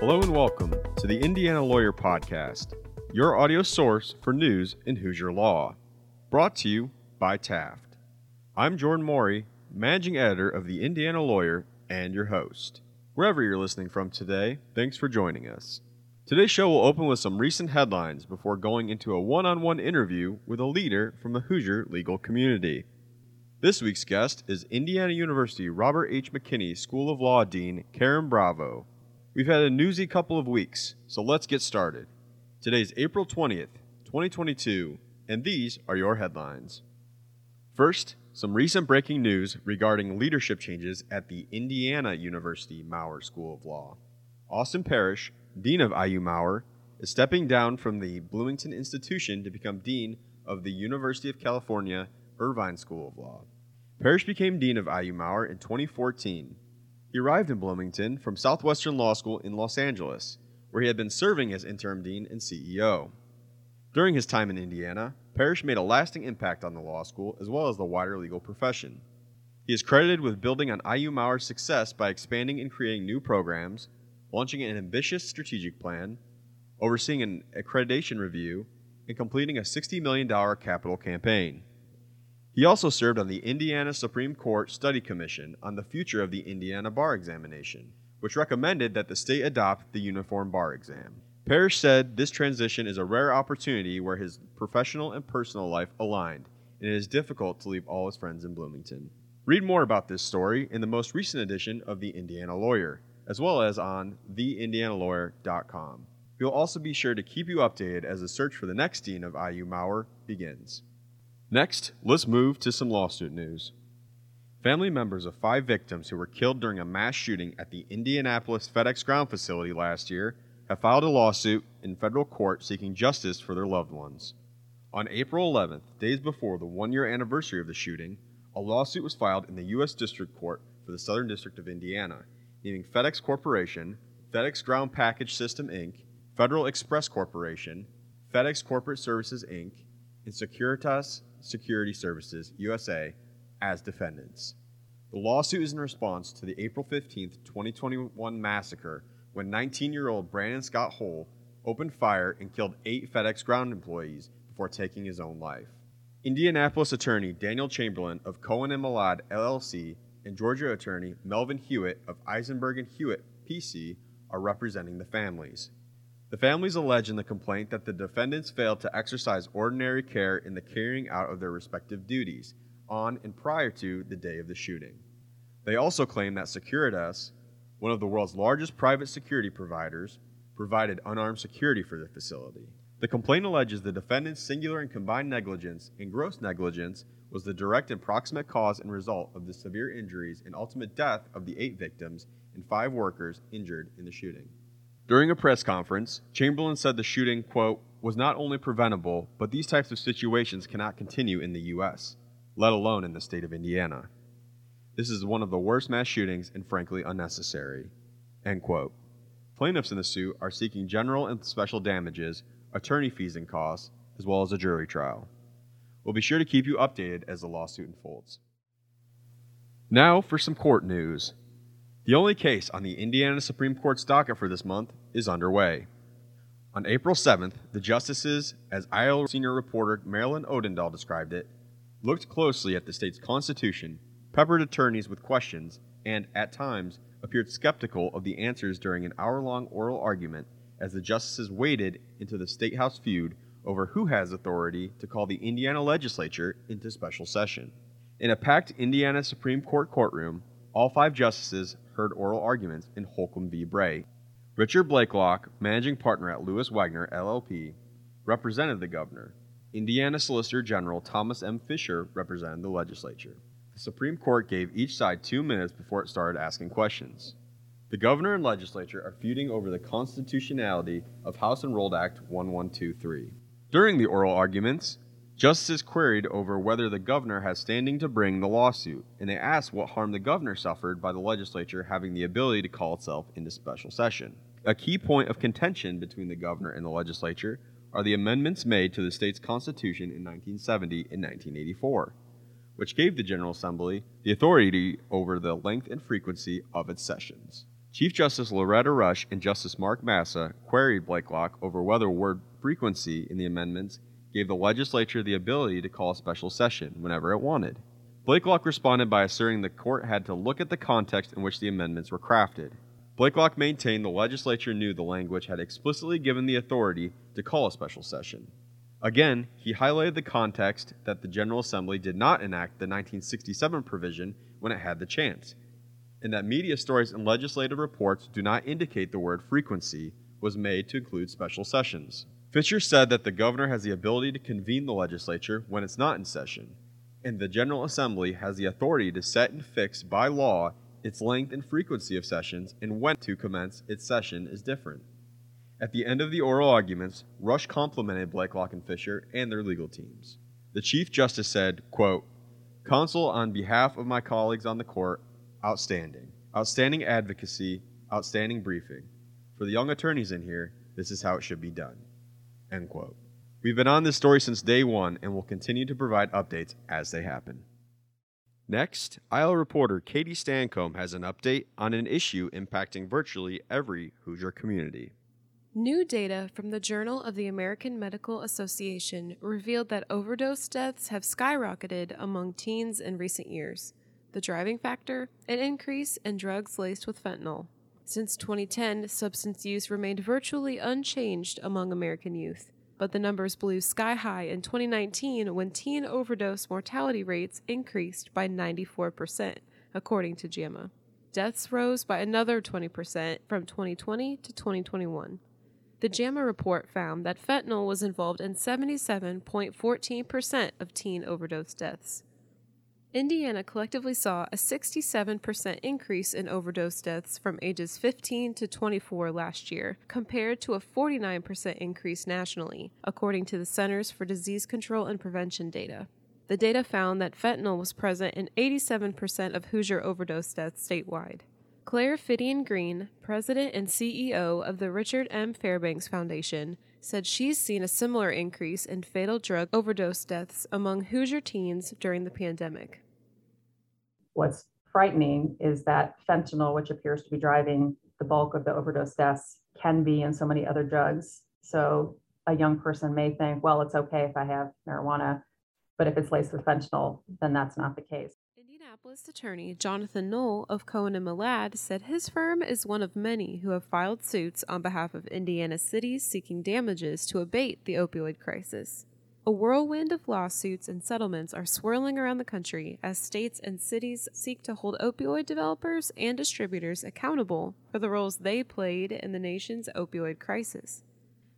Hello and welcome to the Indiana Lawyer Podcast, your audio source for news in Hoosier Law, brought to you by Taft. I'm Jordan Morey, managing editor of the Indiana Lawyer and your host. Wherever you're listening from today, thanks for joining us. Today's show will open with some recent headlines before going into a one-on-one interview with a leader from the Hoosier legal community. This week's guest is Indiana University Robert H. McKinney School of Law Dean Karen Bravo. We've had a newsy couple of weeks, so let's get started. Today's April 20th, 2022, and these are your headlines. First, some recent breaking news regarding leadership changes at the Indiana University Maurer School of Law. Austin Parrish, Dean of IU Maurer, is stepping down from the Bloomington institution to become Dean of the University of California Irvine School of Law. Parrish became Dean of IU Maurer in 2014. He arrived in Bloomington from Southwestern Law School in Los Angeles, where he had been serving as interim dean and CEO. During his time in Indiana, Parrish made a lasting impact on the law school as well as the wider legal profession. He is credited with building on IU Maurer's success by expanding and creating new programs, launching an ambitious strategic plan, overseeing an accreditation review, and completing a $60 million capital campaign. He also served on the Indiana Supreme Court Study Commission on the future of the Indiana bar examination, which recommended that the state adopt the uniform bar exam. Parrish said this transition is a rare opportunity where his professional and personal life aligned, and it is difficult to leave all his friends in Bloomington. Read more about this story in the most recent edition of The Indiana Lawyer, as well as on theindianalawyer.com. We'll also be sure to keep you updated as the search for the next dean of IU Maurer begins. Next, let's move to some lawsuit news. Family members of five victims who were killed during a mass shooting at the Indianapolis FedEx Ground facility last year have filed a lawsuit in federal court seeking justice for their loved ones. On April 11th, days before the one-year anniversary of the shooting, a lawsuit was filed in the U.S. District Court for the Southern District of Indiana, naming FedEx Corporation, FedEx Ground Package System, Inc., Federal Express Corporation, FedEx Corporate Services, Inc., and Securitas Security Services, USA, as defendants. The lawsuit is in response to the April 15, 2021 massacre when 19-year-old Brandon Scott Hole opened fire and killed eight FedEx Ground employees before taking his own life. Indianapolis attorney Daniel Chamberlain of Cohen & Malad, LLC, and Georgia attorney Melvin Hewitt of Eisenberg & Hewitt, PC, are representing the families. The families allege in the complaint that the defendants failed to exercise ordinary care in the carrying out of their respective duties on and prior to the day of the shooting. They also claim that Securitas, one of the world's largest private security providers, provided unarmed security for the facility. The complaint alleges the defendants' singular and combined negligence and gross negligence was the direct and proximate cause and result of the severe injuries and ultimate death of the eight victims and five workers injured in the shooting. During a press conference, Chamberlain said the shooting, quote, was not only preventable, but these types of situations cannot continue in the U.S., let alone in the state of Indiana. This is one of the worst mass shootings and frankly unnecessary, end quote. Plaintiffs in the suit are seeking general and special damages, attorney fees and costs, as well as a jury trial. We'll be sure to keep you updated as the lawsuit unfolds. Now for some court news. The only case on the Indiana Supreme Court's docket for this month is underway. On April 7th, the justices, as IL senior reporter Marilyn Odendahl described it, looked closely at the state's constitution, peppered attorneys with questions, and, at times, appeared skeptical of the answers during an hour-long oral argument as the justices waded into the statehouse feud over who has authority to call the Indiana legislature into special session. In a packed Indiana Supreme Court courtroom, all five justices heard oral arguments in Holcomb v. Bray. Richard Blacklock, managing partner at Lewis Wagner LLP, represented the governor. Indiana Solicitor General Thomas M. Fisher represented the legislature. The Supreme Court gave each side 2 minutes before it started asking questions. The governor and legislature are feuding over the constitutionality of House Enrolled Act 1123. During the oral arguments, justices queried over whether the governor has standing to bring the lawsuit, and they asked what harm the governor suffered by the legislature having the ability to call itself into special session. A key point of contention between the governor and the legislature are the amendments made to the state's constitution in 1970 and 1984, which gave the General Assembly the authority over the length and frequency of its sessions. Chief Justice Loretta Rush and Justice Mark Massa queried Blacklock over whether word frequency in the amendments gave the legislature the ability to call a special session whenever it wanted. Blacklock responded by asserting the court had to look at the context in which the amendments were crafted. Blacklock maintained the legislature knew the language had explicitly given the authority to call a special session. Again, he highlighted the context that the General Assembly did not enact the 1967 provision when it had the chance, and that media stories and legislative reports do not indicate the word frequency was made to include special sessions. Fisher said that the governor has the ability to convene the legislature when it's not in session, and the General Assembly has the authority to set and fix by law its length and frequency of sessions and when to commence its session is different. At the end of the oral arguments, Rush complimented Blacklock and Fisher and their legal teams. The Chief Justice said, quote, "Counsel, on behalf of my colleagues on the court, outstanding. Outstanding advocacy, outstanding briefing. For the young attorneys in here, this is how it should be done." End quote. We've been on this story since day one and will continue to provide updates as they happen. Next, Iowa reporter Katie Stancombe has an update on an issue impacting virtually every Hoosier community. New data from the Journal of the American Medical Association revealed that overdose deaths have skyrocketed among teens in recent years. The driving factor, an increase in drugs laced with fentanyl. Since 2010, substance use remained virtually unchanged among American youth, but the numbers blew sky high in 2019 when teen overdose mortality rates increased by 94%, according to JAMA. Deaths rose by another 20% from 2020 to 2021. The JAMA report found that fentanyl was involved in 77.14% of teen overdose deaths. Indiana collectively saw a 67% increase in overdose deaths from ages 15 to 24 last year, compared to a 49% increase nationally, according to the Centers for Disease Control and Prevention data. The data found that fentanyl was present in 87% of Hoosier overdose deaths statewide. Claire Fidian Green, president and CEO of the Richard M. Fairbanks Foundation, said she's seen a similar increase in fatal drug overdose deaths among Hoosier teens during the pandemic. What's frightening is that fentanyl, which appears to be driving the bulk of the overdose deaths, can be in so many other drugs. So a young person may think, well, it's okay if I have marijuana, but if it's laced with fentanyl, then that's not the case. Indianapolis attorney Jonathan Knoll of Cohen & Millard said his firm is one of many who have filed suits on behalf of Indiana cities seeking damages to abate the opioid crisis. A whirlwind of lawsuits and settlements are swirling around the country as states and cities seek to hold opioid developers and distributors accountable for the roles they played in the nation's opioid crisis.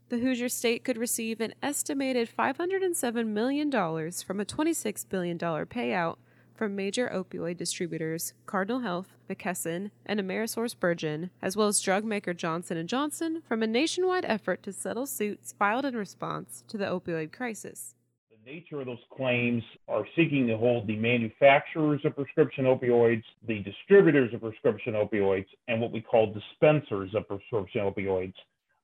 The Hoosier state could receive an estimated $507 million from a $26 billion payout from major opioid distributors Cardinal Health, McKesson, and AmerisourceBergen, as well as drug maker Johnson & Johnson, from a nationwide effort to settle suits filed in response to the opioid crisis. The nature of those claims are seeking to hold the manufacturers of prescription opioids, the distributors of prescription opioids, and what we call dispensers of prescription opioids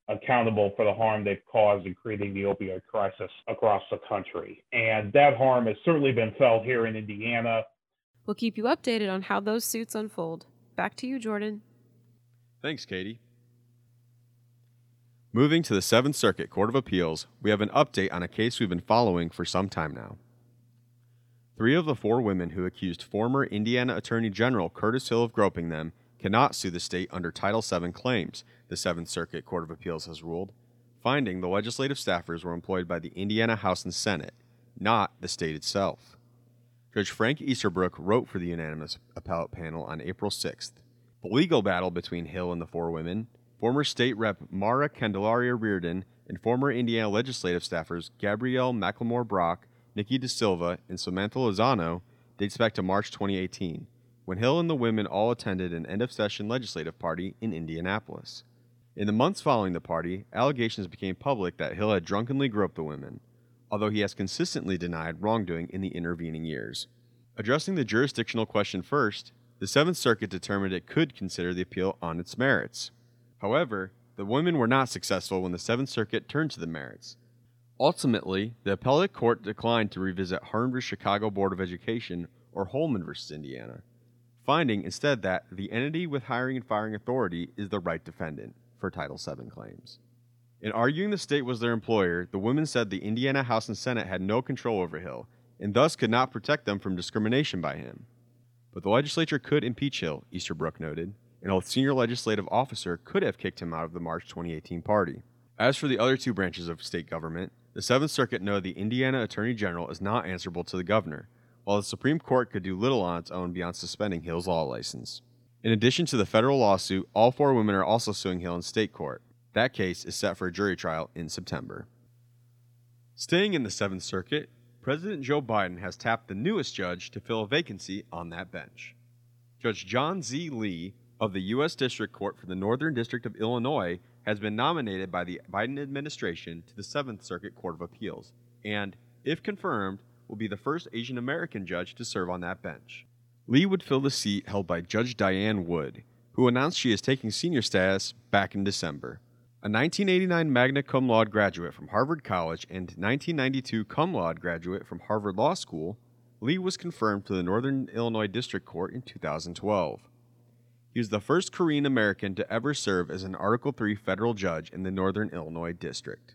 accountable for the harm they've caused in creating the opioid crisis across the country. And that harm has certainly been felt here in Indiana. We'll keep you updated on how those suits unfold. Back to you, Jordan. Thanks, Katie. Moving to the Seventh Circuit Court of Appeals, we have an update on a case we've been following for some time now. Three of the four women who accused former Indiana Attorney General Curtis Hill of groping them cannot sue the state under Title VII claims, the Seventh Circuit Court of Appeals has ruled, finding the legislative staffers were employed by the Indiana House and Senate, not the state itself. Judge Frank Easterbrook wrote for the unanimous appellate panel on April 6th. The legal battle between Hill and the four women, former state rep Mara Candelaria Reardon and former Indiana legislative staffers Gabrielle McLemore Brock, Nikki DeSilva, and Samantha Lozano, dates back to March 2018, when Hill and the women all attended an end-of-session legislative party in Indianapolis. In the months following the party, allegations became public that Hill had drunkenly groped the women, although he has consistently denied wrongdoing in the intervening years. Addressing the jurisdictional question first, the Seventh Circuit determined it could consider the appeal on its merits. However, the women were not successful when the Seventh Circuit turned to the merits. Ultimately, the appellate court declined to revisit Hearn v. Chicago Board of Education or Holman v. Indiana, finding instead that the entity with hiring and firing authority is the right defendant for Title VII claims. In arguing the state was their employer, the women said the Indiana House and Senate had no control over Hill and thus could not protect them from discrimination by him. But the legislature could impeach Hill, Easterbrook noted, and a senior legislative officer could have kicked him out of the March 2018 party. As for the other two branches of state government, the Seventh Circuit noted the Indiana Attorney General is not answerable to the governor, while the Supreme Court could do little on its own beyond suspending Hill's law license. In addition to the federal lawsuit, all four women are also suing Hill in state court. That case is set for a jury trial in September. Staying in the Seventh Circuit, President Joe Biden has tapped the newest judge to fill a vacancy on that bench. Judge John Z. Lee of the U.S. District Court for the Northern District of Illinois has been nominated by the Biden administration to the Seventh Circuit Court of Appeals and, if confirmed, will be the first Asian American judge to serve on that bench. Lee would fill the seat held by Judge Diane Wood, who announced she is taking senior status back in December. A 1989 magna cum laude graduate from Harvard College and 1992 cum laude graduate from Harvard Law School, Lee was confirmed to the Northern Illinois District Court in 2012. He was the first Korean American to ever serve as an Article III federal judge in the Northern Illinois District.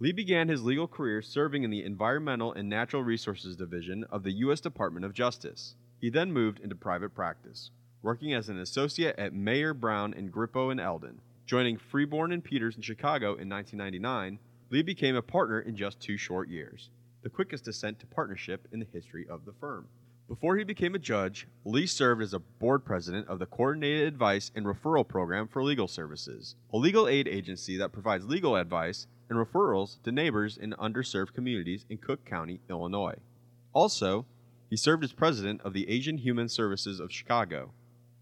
Lee began his legal career serving in the Environmental and Natural Resources Division of the U.S. Department of Justice. He then moved into private practice, working as an associate at Mayer, Brown, and Grippo in Eldon. Joining Freeborn and Peters in Chicago in 1999, Lee became a partner in just 2 short years, the quickest ascent to partnership in the history of the firm. Before he became a judge, Lee served as a board president of the Coordinated Advice and Referral Program for Legal Services, a legal aid agency that provides legal advice and referrals to neighbors in underserved communities in Cook County, Illinois. Also, he served as president of the Asian Human Services of Chicago,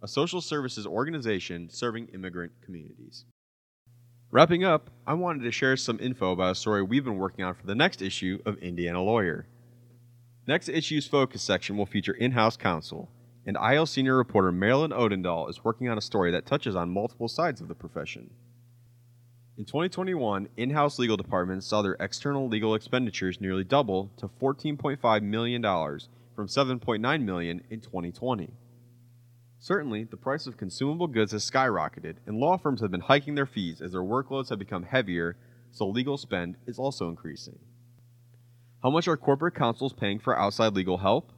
a social services organization serving immigrant communities. Wrapping up, I wanted to share some info about a story we've been working on for the next issue of Indiana Lawyer. Next issue's focus section will feature in-house counsel, and IL senior reporter Marilyn Odendahl is working on a story that touches on multiple sides of the profession. In 2021, in-house legal departments saw their external legal expenditures nearly double to $14.5 million from $7.9 million in 2020. Certainly, the price of consumable goods has skyrocketed, and law firms have been hiking their fees as their workloads have become heavier, so legal spend is also increasing. How much are corporate counsels paying for outside legal help?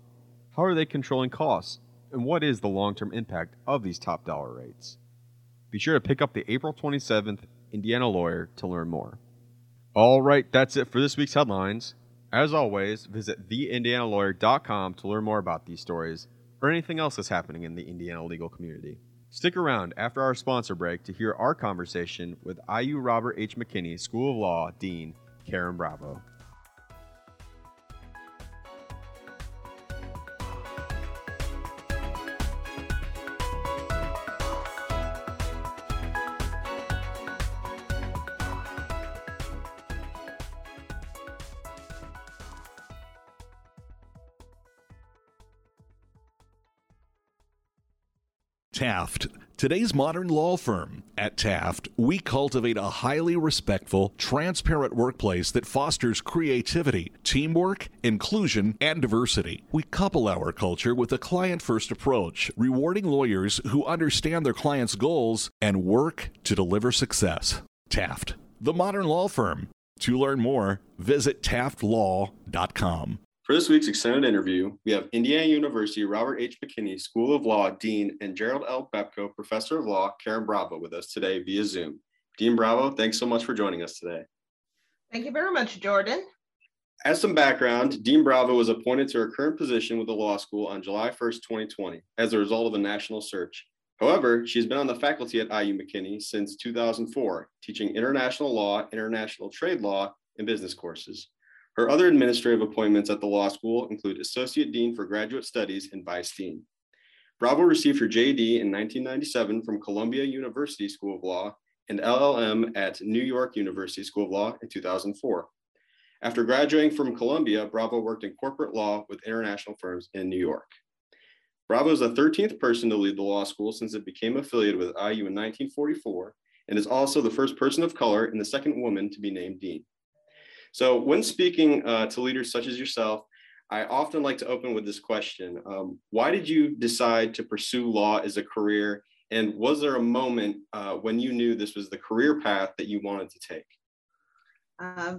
How are they controlling costs? And what is the long-term impact of these top dollar rates? Be sure to pick up the April 27th Indiana Lawyer to learn more. All right, that's it for this week's headlines. As always, visit theindianalawyer.com to learn more about these stories, or anything else that's happening in the Indiana legal community. Stick around after our sponsor break to hear our conversation with IU Robert H. McKinney School of Law Dean Karen Bravo. Taft, today's modern law firm. At Taft, we cultivate a highly respectful, transparent workplace that fosters creativity, teamwork, inclusion, and diversity. We couple our culture with a client-first approach, rewarding lawyers who understand their clients' goals and work to deliver success. Taft, the modern law firm. To learn more, visit taftlaw.com. For this week's extended interview, we have Indiana University Robert H. McKinney School of Law Dean and Gerald L. Bepko Professor of Law Karen Bravo with us today via Zoom. Dean Bravo, thanks so much for joining us today. Thank you very much, Jordan. As some background, Dean Bravo was appointed to her current position with the law school on July 1st, 2020, as a result of a national search. However, she's been on the faculty at IU McKinney since 2004, teaching international law, international trade law, and business courses. Her other administrative appointments at the law school include Associate Dean for Graduate Studies and Vice Dean. Bravo received her JD in 1997 from Columbia University School of Law and LLM at New York University School of Law in 2004. After graduating from Columbia, Bravo worked in corporate law with international firms in New York. Bravo is the 13th person to lead the law school since it became affiliated with IU in 1944 and is also the first person of color and the second woman to be named dean. So when speaking to leaders such as yourself, I often like to open with this question. Why did you decide to pursue law as a career? And was there a moment when you knew this was the career path that you wanted to take?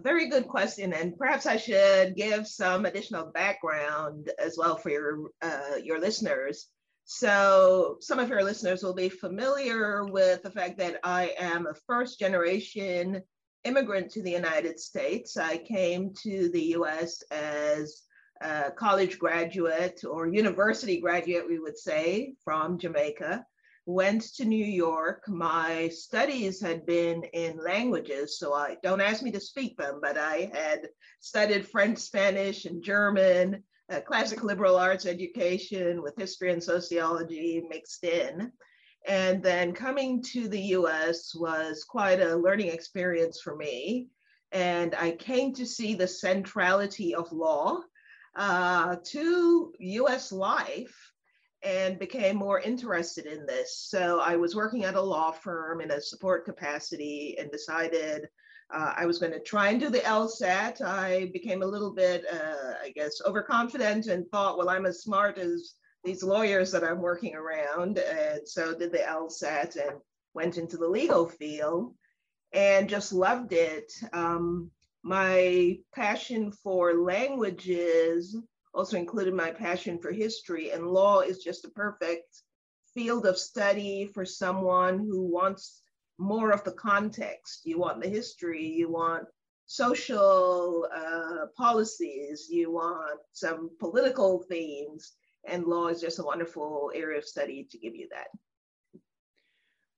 Very good question. And perhaps I should give some additional background as well for your listeners. So some of your listeners will be familiar with the fact that I am a first generation immigrant to the United States. I came to the US as a college graduate or university graduate, we would say, from Jamaica. Went to New York. My studies had been in languages, so I don't ask me to speak them, but I had studied French, Spanish, and German, a classic liberal arts education with history and sociology mixed in. And then coming to the US was quite a learning experience for me. And I came to see the centrality of law to US life, and became more interested in this. So I was working at a law firm in a support capacity and decided I was going to try and do the LSAT. I became a little bit, I guess, overconfident and thought, well, I'm as smart as these lawyers that I'm working around. And so did the LSAT and went into the legal field and just loved it. My passion for languages also included my passion for history, and law is just a perfect field of study for someone who wants more of the context. You want the history, you want social policies, you want some political themes, and law is just a wonderful area of study to give you that.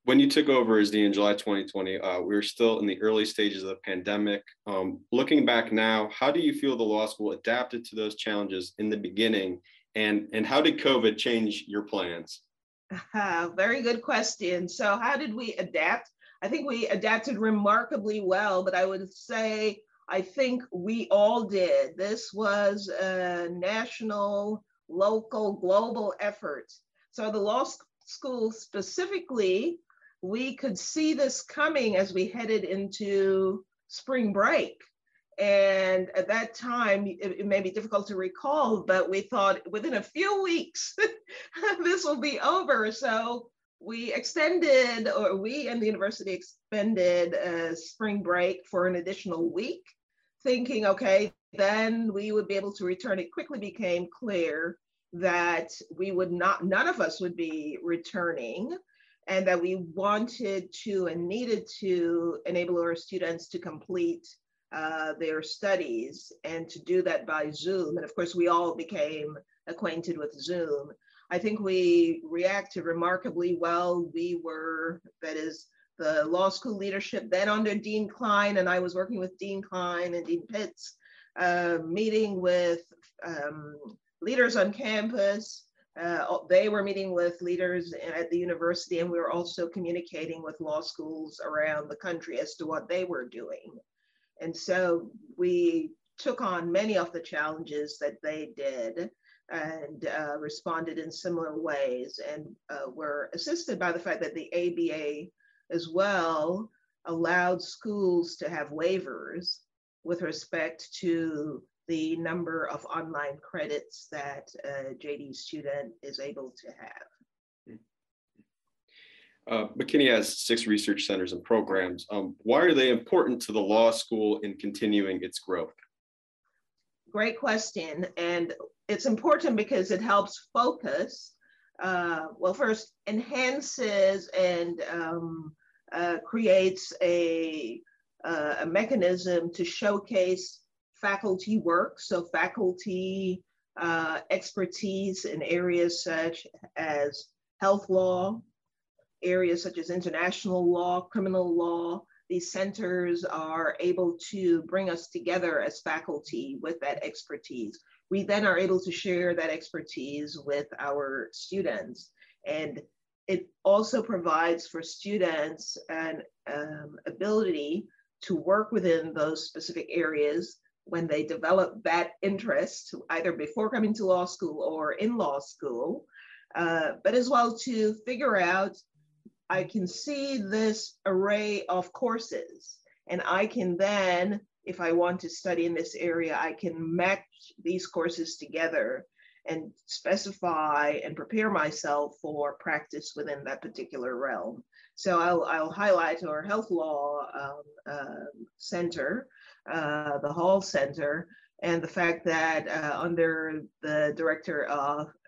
When you took over as Dean in July 2020, we were still in the early stages of the pandemic. Looking back now, how do you feel the law school adapted to those challenges in the beginning? And how did COVID change your plans? Very good question. So how did we adapt? I think we adapted remarkably well, but I would say, I think we all did. This was a national, local, global effort. So the law school specifically, we could see this coming as we headed into spring break. And at that time, it may be difficult to recall, but we thought within a few weeks, this will be over. So we extended, or we and the university extended spring break for an additional week, thinking, okay, then we would be able to return. It quickly became clear that we would not, none of us would be returning, and that we wanted to and needed to enable our students to complete their studies and to do that by Zoom. And of course, we all became acquainted with Zoom. I think we reacted remarkably well. We were, that is, the law school leadership then under Dean Klein, and I was working with Dean Klein and Dean Pitts, meeting with leaders on campus. They were meeting with leaders at the university, and we were also communicating with law schools around the country as to what they were doing. And so we took on many of the challenges that they did and responded in similar ways, and were assisted by the fact that the ABA as well allowed schools to have waivers with respect to the number of online credits that a JD student is able to have. McKinney has 6 research centers and programs. Why are they important to the law school in continuing its growth? Great question. And it's important because it helps focus, well, first enhances and creates a mechanism to showcase faculty work, so faculty expertise in areas such as health law, areas such as international law, criminal law. These centers are able to bring us together as faculty with that expertise. We then are able to share that expertise with our students. And it also provides for students an ability to work within those specific areas when they develop that interest, either before coming to law school or in law school, but as well to figure out, I can see this array of courses, and I can then if I want to study in this area, I can match these courses together and specify and prepare myself for practice within that particular realm. So I'll highlight our health law center, the Hall Center, and the fact that under the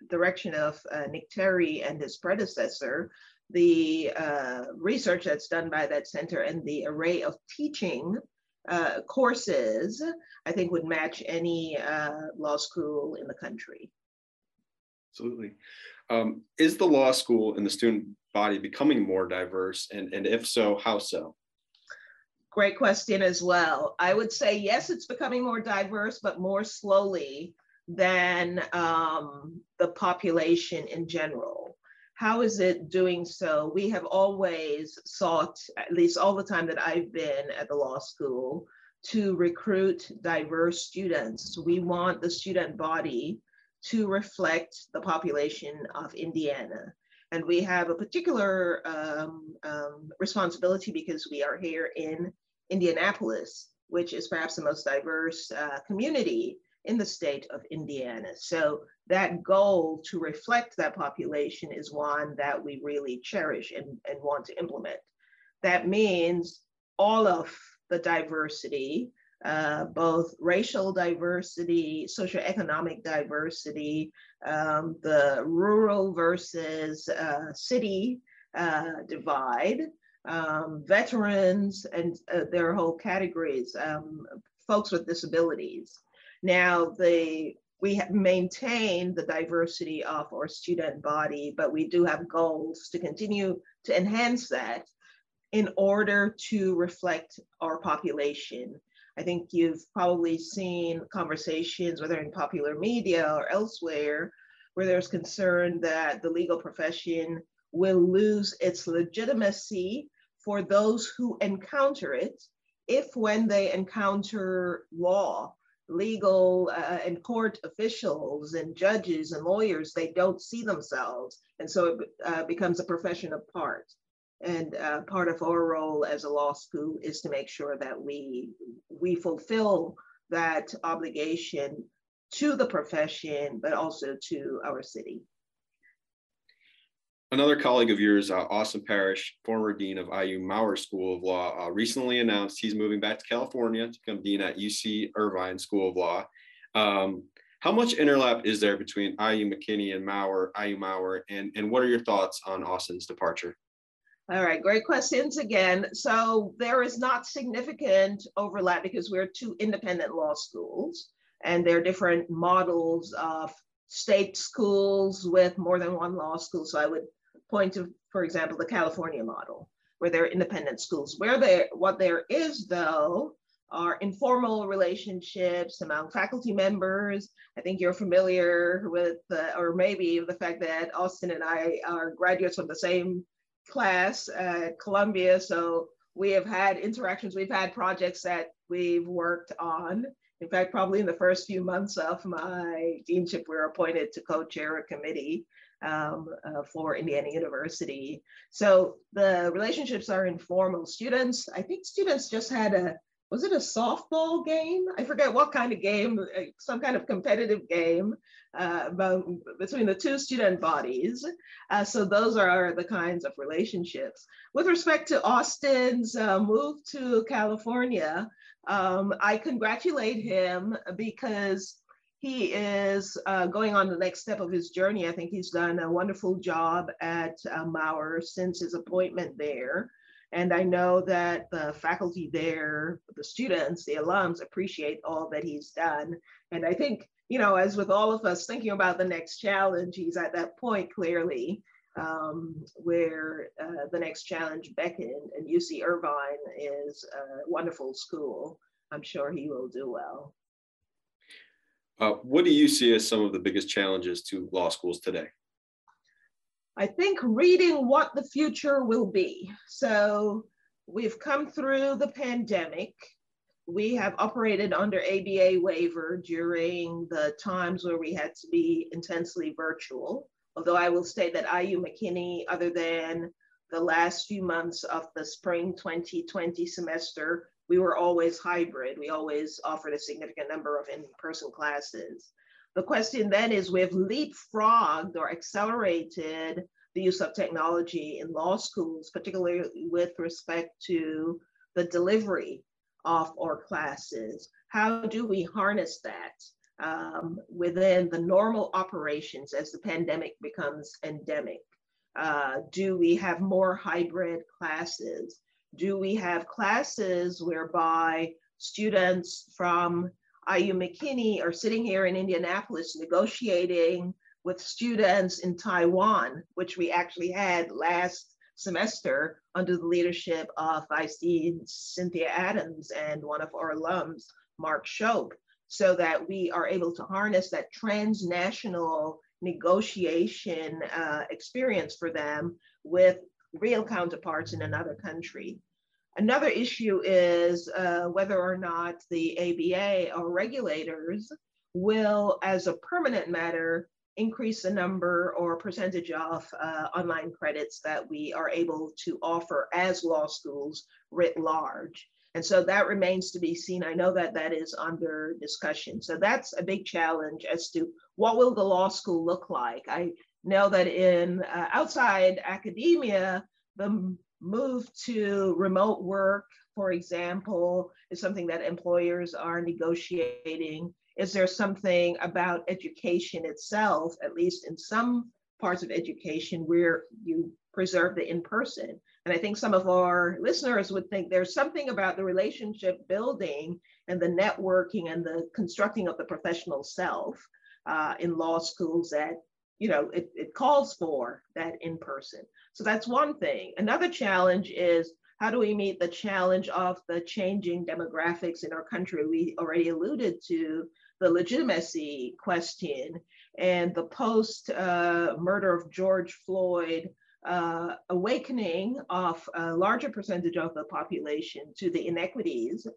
direction of Nick Terry and his predecessor, the research that's done by that center and the array of teaching courses, I think would match any law school in the country. Absolutely. Is the law school and the student body becoming more diverse? And if so, how so? Great question as well. I would say, yes, it's becoming more diverse, but more slowly than the population in general. How is it doing so? We have always sought, at least all the time that I've been at the law school, to recruit diverse students. We want the student body to reflect the population of Indiana. And we have a particular responsibility because we are here in Indianapolis, which is perhaps the most diverse community in the state of Indiana. So that goal to reflect that population is one that we really cherish and want to implement. That means all of the diversity, both racial diversity, socioeconomic diversity, the rural versus city divide, veterans, and their whole categories, folks with disabilities. Now, we have maintained the diversity of our student body, but we do have goals to continue to enhance that in order to reflect our population. I think you've probably seen conversations, whether in popular media or elsewhere, where there's concern that the legal profession will lose its legitimacy for those who encounter it if when they encounter law, legal and court officials and judges and lawyers, they don't see themselves. And so it becomes a profession apart. And part of our role as a law school is to make sure that we fulfill that obligation to the profession, but also to our city. Another colleague of yours, Austin Parrish, former dean of IU Maurer School of Law, recently announced he's moving back to California to become dean at UC Irvine School of Law. How much interlap is there between IU McKinney and IU Maurer, and what are your thoughts on Austin's departure? All right, great questions again. So there is not significant overlap because we're two independent law schools, and there are different models of state schools with more than one law school. So I would point to, for example, the California model, where there are independent schools. What there is, though, are informal relationships among faculty members. I think you're familiar with, or maybe the fact that Austin and I are graduates from the same class at Columbia. So we have had interactions. We've had projects that we've worked on. In fact, probably in the first few months of my deanship, we were appointed to co-chair a committee for Indiana University. So the relationships are informal. Students, I think students just had was it a softball game? I forget what kind of game, some kind of competitive game between the two student bodies. So those are the kinds of relationships. With respect to Austin's move to California, I congratulate him because he is going on the next step of his journey. I think he's done a wonderful job at Maurer since his appointment there. And I know that the faculty there, the students, the alums appreciate all that he's done. And I think, you know, as with all of us thinking about the next challenge, he's at that point clearly where the next challenge beckoned, and UC Irvine is a wonderful school. I'm sure he will do well. What do you see as some of the biggest challenges to law schools today? I think reading what the future will be. So we've come through the pandemic. We have operated under ABA waiver during the times where we had to be intensely virtual. Although I will say that IU McKinney, other than the last few months of the spring 2020 semester, we were always hybrid. We always offered a significant number of in-person classes. The question then is, we've leapfrogged or accelerated the use of technology in law schools, particularly with respect to the delivery of our classes. How do we harness that within the normal operations as the pandemic becomes endemic? Do we have more hybrid classes? Do we have classes whereby students from IU McKinney are sitting here in Indianapolis negotiating with students in Taiwan, which we actually had last semester under the leadership of Vice Dean Cynthia Adams and one of our alums, Mark Shope, so that we are able to harness that transnational negotiation experience for them with real counterparts in another country. Another issue is whether or not the ABA or regulators will, as a permanent matter, increase the number or percentage of online credits that we are able to offer as law schools writ large. And so that remains to be seen. I know that that is under discussion. So that's a big challenge as to what will the law school look like. I know that in outside academia, the move to remote work, for example, is something that employers are negotiating. Is there something about education itself, at least in some parts of education, where you preserve the in-person? And I think some of our listeners would think there's something about the relationship building and the networking and the constructing of the professional self in law schools that, you know, it calls for that in-person. So that's one thing. Another challenge is, how do we meet the challenge of the changing demographics in our country? We already alluded to the legitimacy question and the post-murder of George Floyd awakening of a larger percentage of the population to the inequities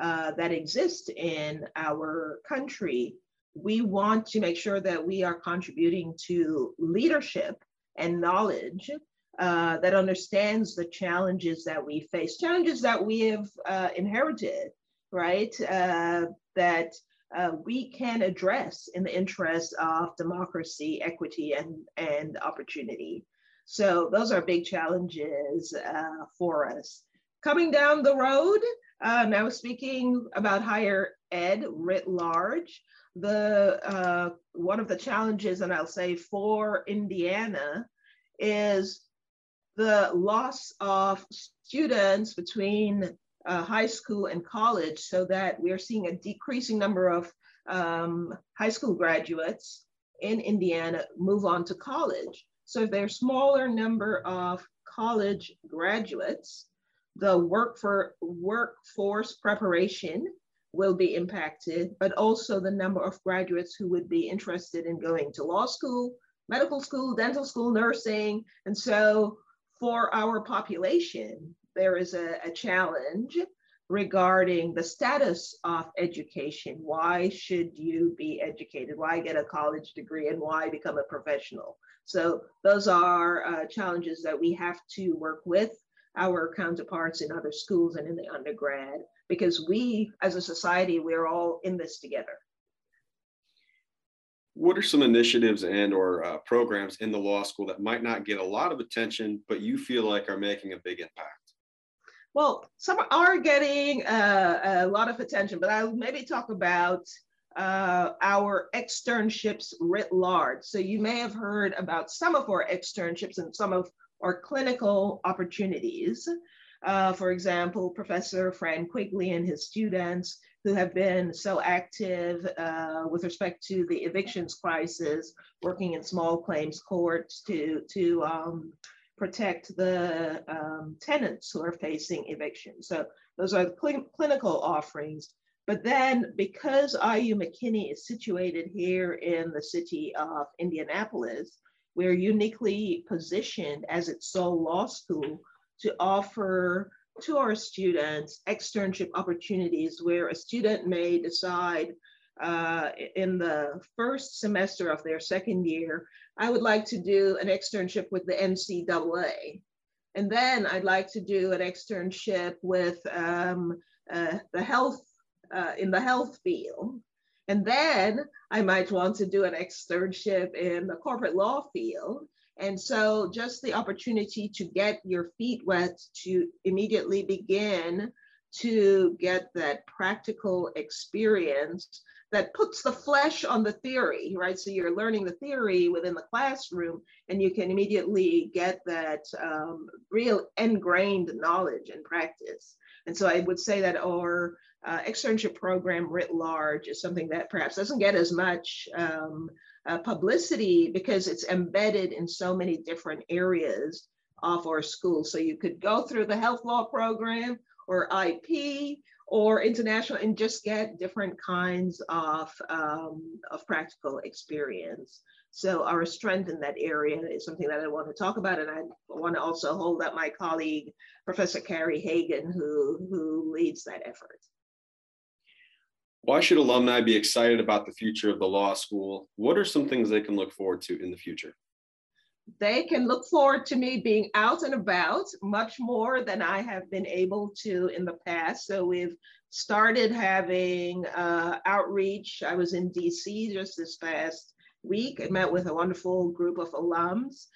that exist in our country. We want to make sure that we are contributing to leadership and knowledge that understands the challenges that we face, challenges that we have inherited, right? That we can address in the interest of democracy, equity, and opportunity. So those are big challenges for us. Coming down the road, now speaking about higher ed writ large, the one of the challenges, and I'll say for Indiana, is the loss of students between high school and college, so that we are seeing a decreasing number of high school graduates in Indiana move on to college. So if there's a smaller number of college graduates, the workforce preparation will be impacted, but also the number of graduates who would be interested in going to law school, medical school, dental school, nursing, and so for our population, there is a challenge regarding the status of education. Why should you be educated? Why get a college degree and why become a professional? So those are challenges that we have to work with our counterparts in other schools and in the undergrad, because we, as a society, we're all in this together. What are some initiatives and or programs in the law school that might not get a lot of attention, but you feel like are making a big impact? Well, some are getting a lot of attention, but I'll maybe talk about our externships writ large. So you may have heard about some of our externships and some of our clinical opportunities. For example, Professor Fran Quigley and his students who have been so active with respect to the evictions crisis, working in small claims courts to protect the tenants who are facing eviction. So those are the clinical offerings. But then, because IU McKinney is situated here in the city of Indianapolis, we're uniquely positioned as its sole law school to offer to our students externship opportunities where a student may decide in the first semester of their second year, I would like to do an externship with the NCAA. And then I'd like to do an externship with in the health field. And then I might want to do an externship in the corporate law field. And so just the opportunity to get your feet wet, to immediately begin to get that practical experience that puts the flesh on the theory, right? So you're learning the theory within the classroom, and you can immediately get that real ingrained knowledge and practice. And so I would say that our externship program writ large is something that perhaps doesn't get as much publicity because it's embedded in so many different areas of our school. So you could go through the health law program or IP or international and just get different kinds of practical experience. So our strength in that area is something that I want to talk about. And I want to also hold up my colleague, Professor Carrie Hagan, who leads that effort. Why should alumni be excited about the future of the law school? What are some things they can look forward to in the future? They can look forward to me being out and about much more than I have been able to in the past. So we've started having outreach. I was in DC just this past week. I met with a wonderful group of alums.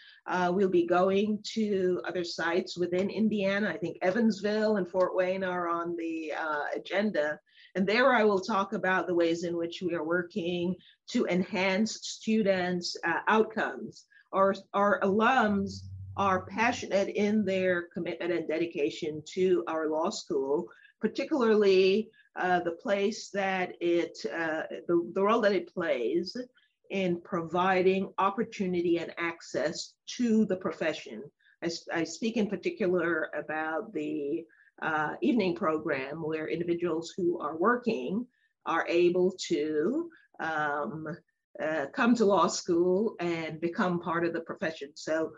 We'll be going to other sites within Indiana. I think Evansville and Fort Wayne are on the agenda. And there I will talk about the ways in which we are working to enhance students' outcomes. Our alums are passionate in their commitment and dedication to our law school, particularly the place that it, the role that it plays in providing opportunity and access to the profession. I speak in particular about the evening program where individuals who are working are able to come to law school and become part of the profession. So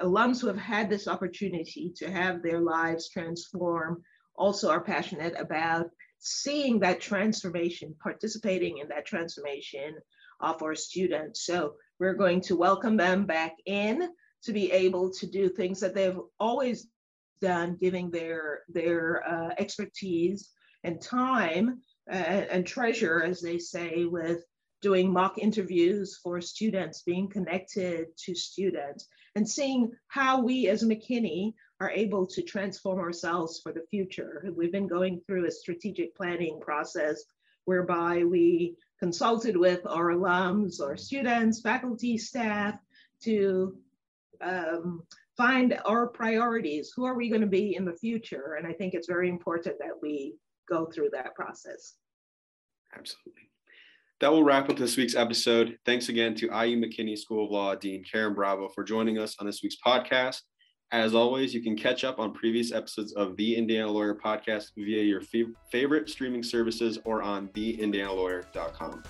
alums who have had this opportunity to have their lives transform also are passionate about seeing that transformation, participating in that transformation of our students. So we're going to welcome them back in to be able to do things that they've always done, giving their expertise and time and treasure, as they say, with doing mock interviews for students, being connected to students, and seeing how we as McKinney are able to transform ourselves for the future. We've been going through a strategic planning process whereby we consulted with our alums, our students, faculty, staff to find our priorities. Who are we going to be in the future? And I think it's very important that we go through that process. Absolutely. That will wrap up this week's episode. Thanks again to IU McKinney School of Law Dean Karen Bravo for joining us on this week's podcast. As always, you can catch up on previous episodes of the Indiana Lawyer podcast via your favorite streaming services or on theindianalawyer.com.